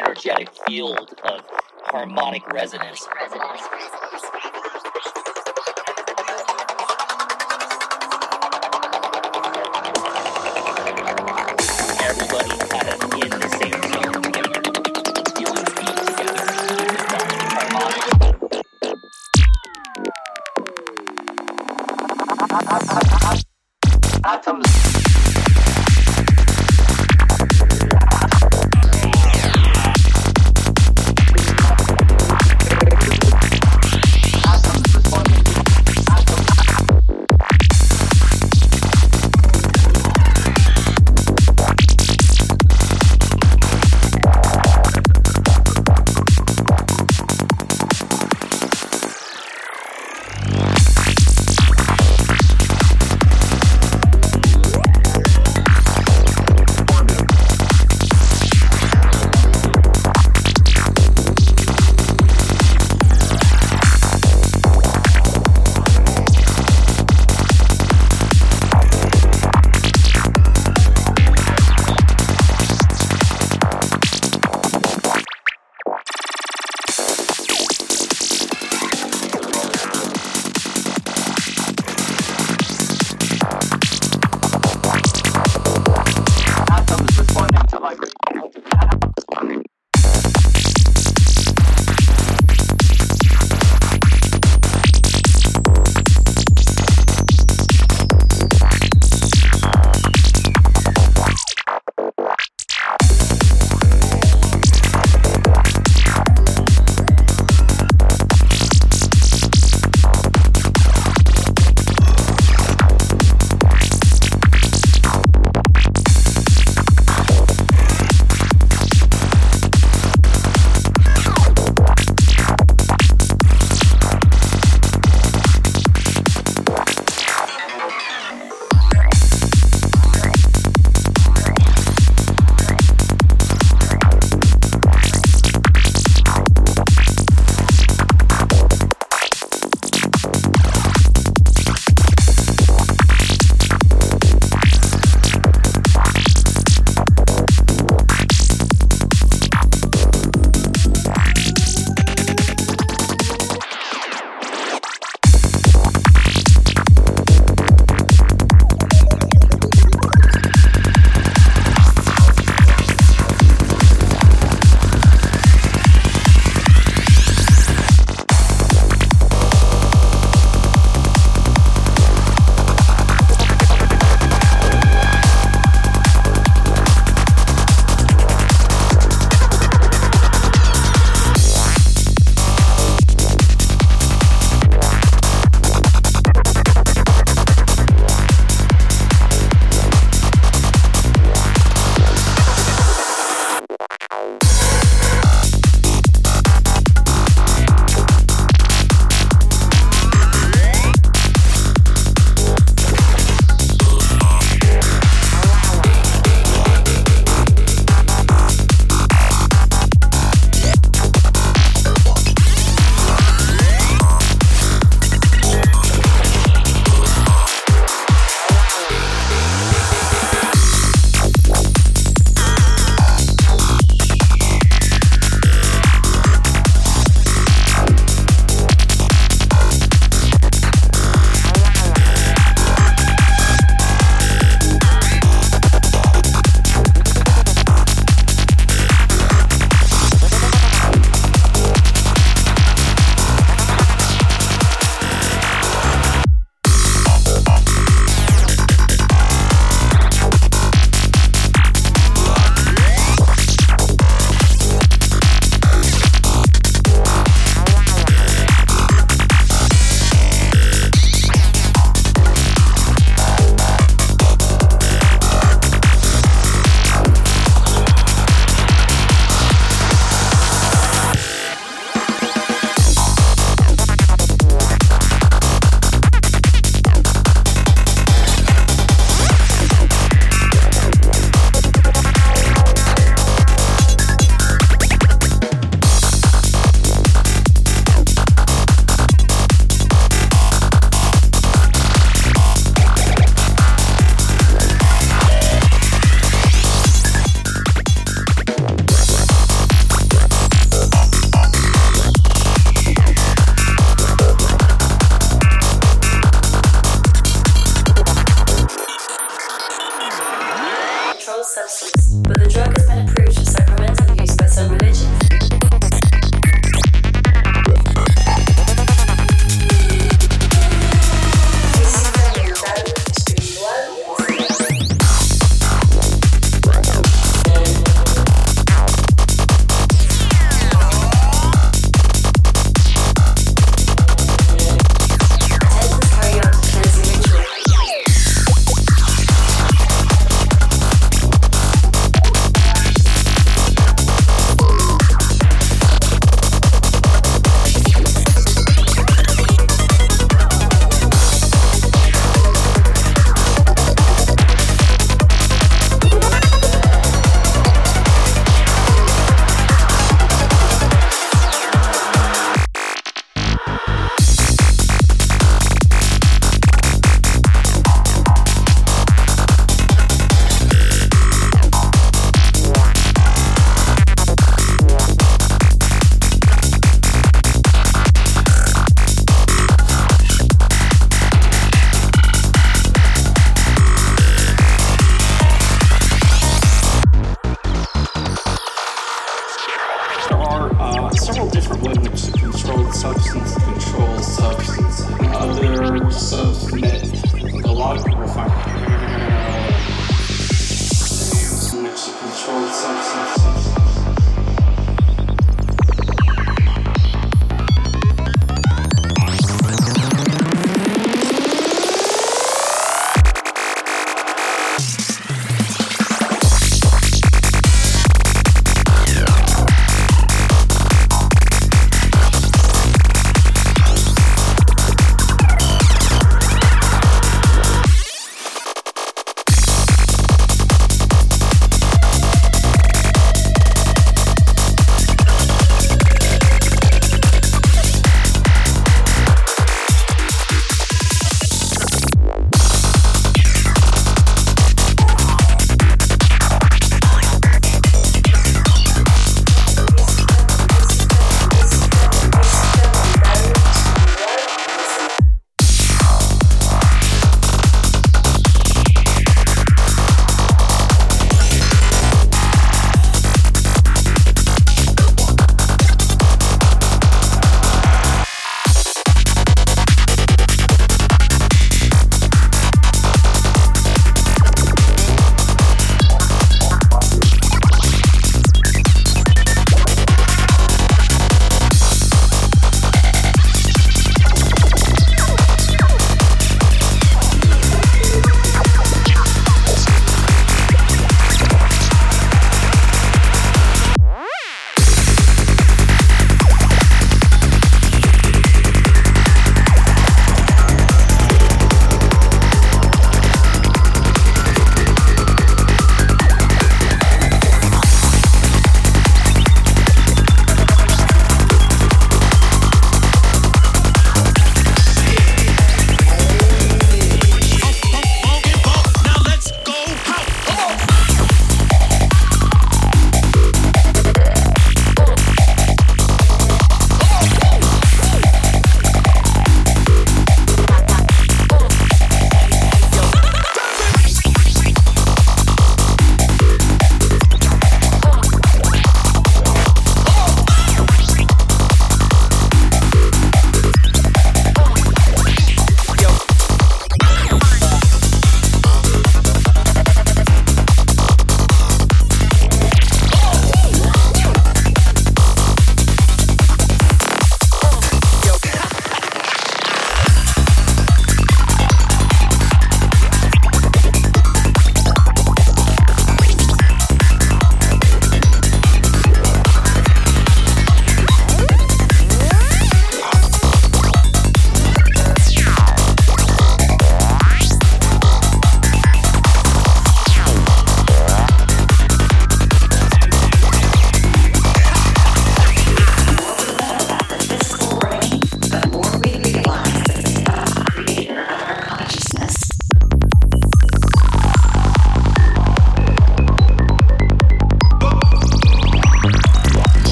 energetic field of harmonic resonance. Everybody kind of in the same zone. Atoms.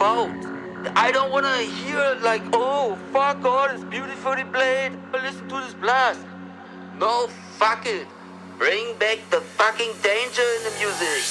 about. I don't want to hear like, oh, fuck all this beautifully played. Listen to this blast. No, fuck it. Bring back the fucking danger in the music.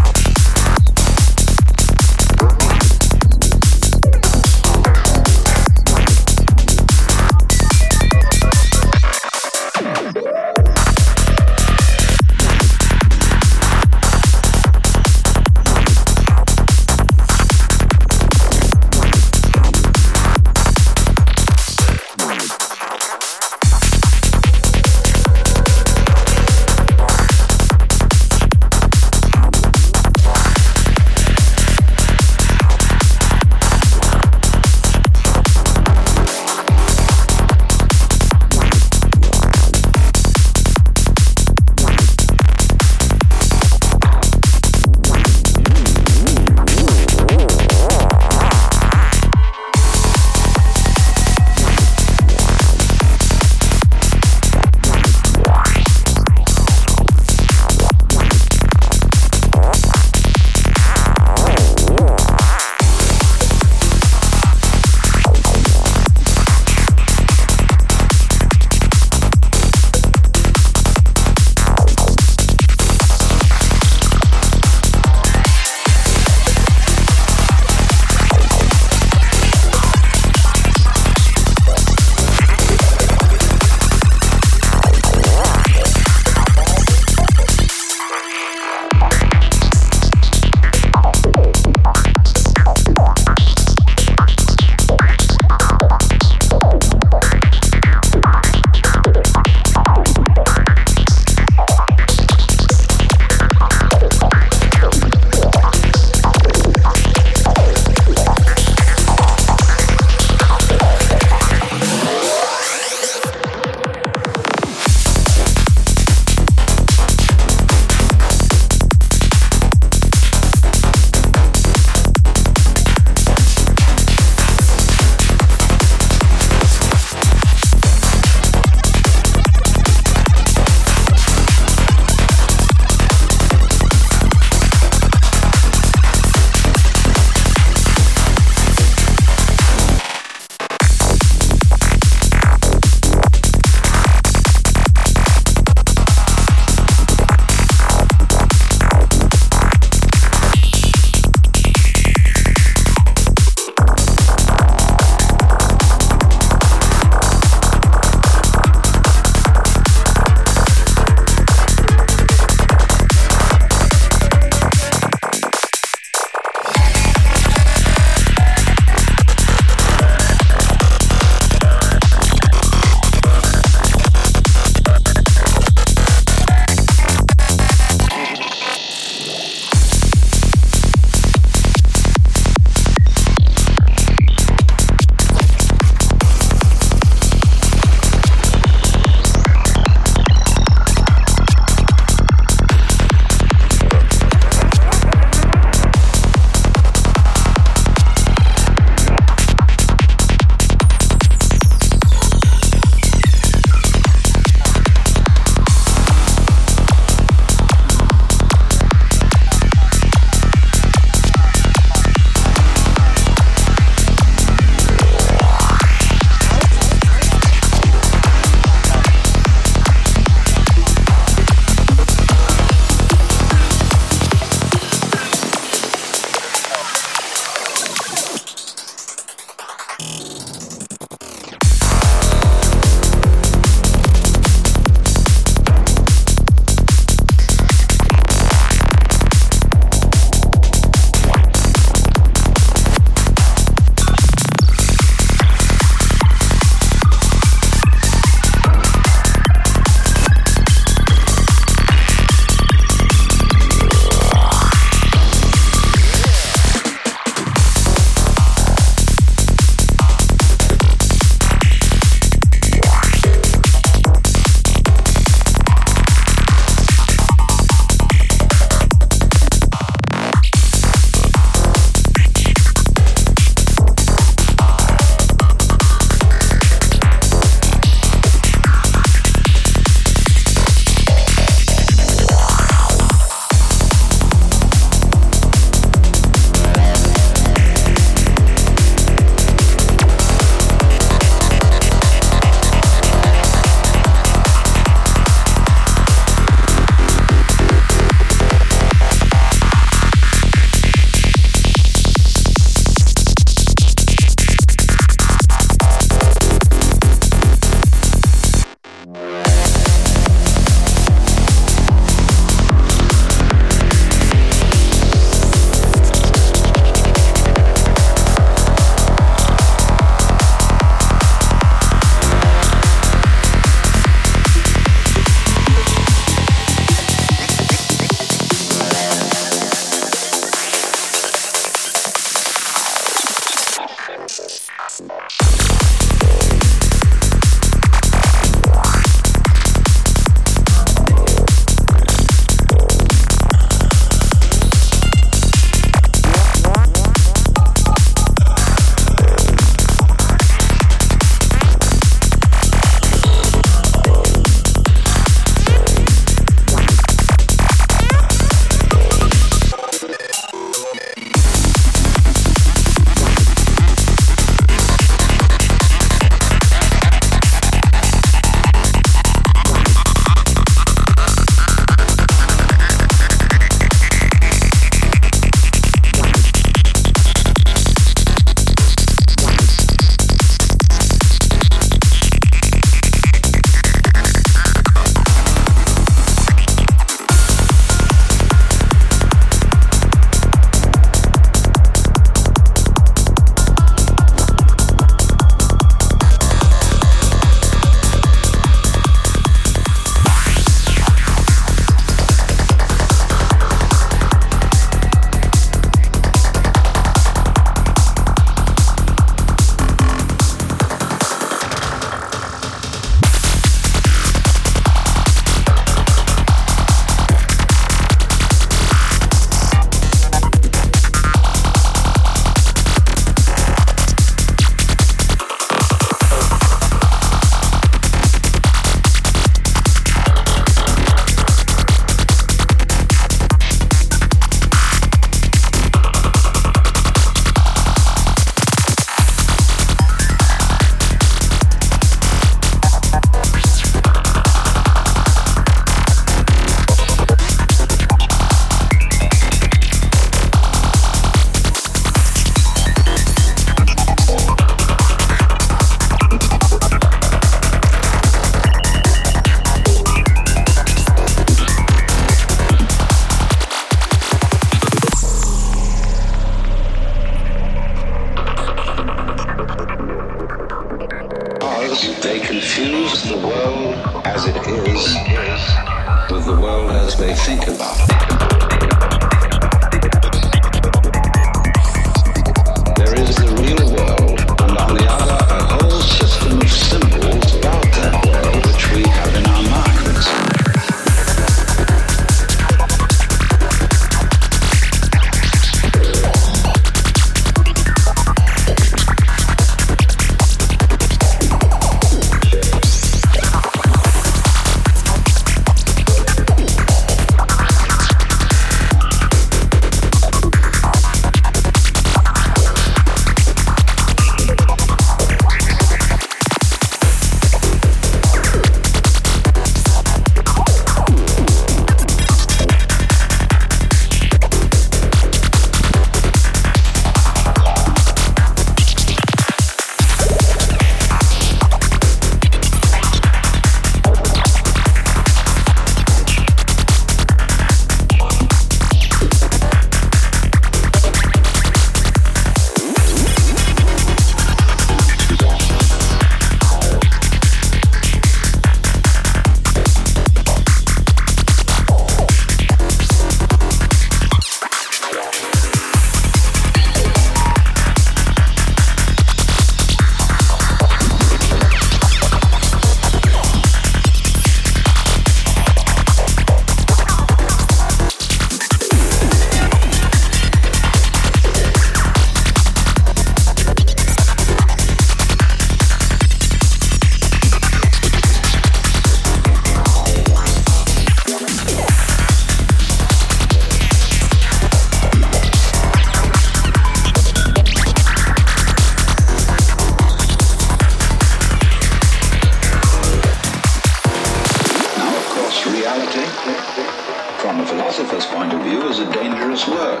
this word.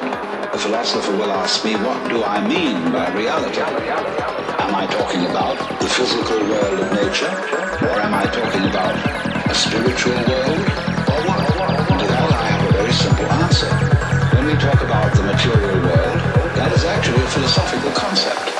A philosopher will ask me, what do I mean by reality? Am I talking about the physical world of nature? Or am I talking about a spiritual world? Or what? To that I have a very simple answer. When we talk about the material world, that is actually a philosophical concept.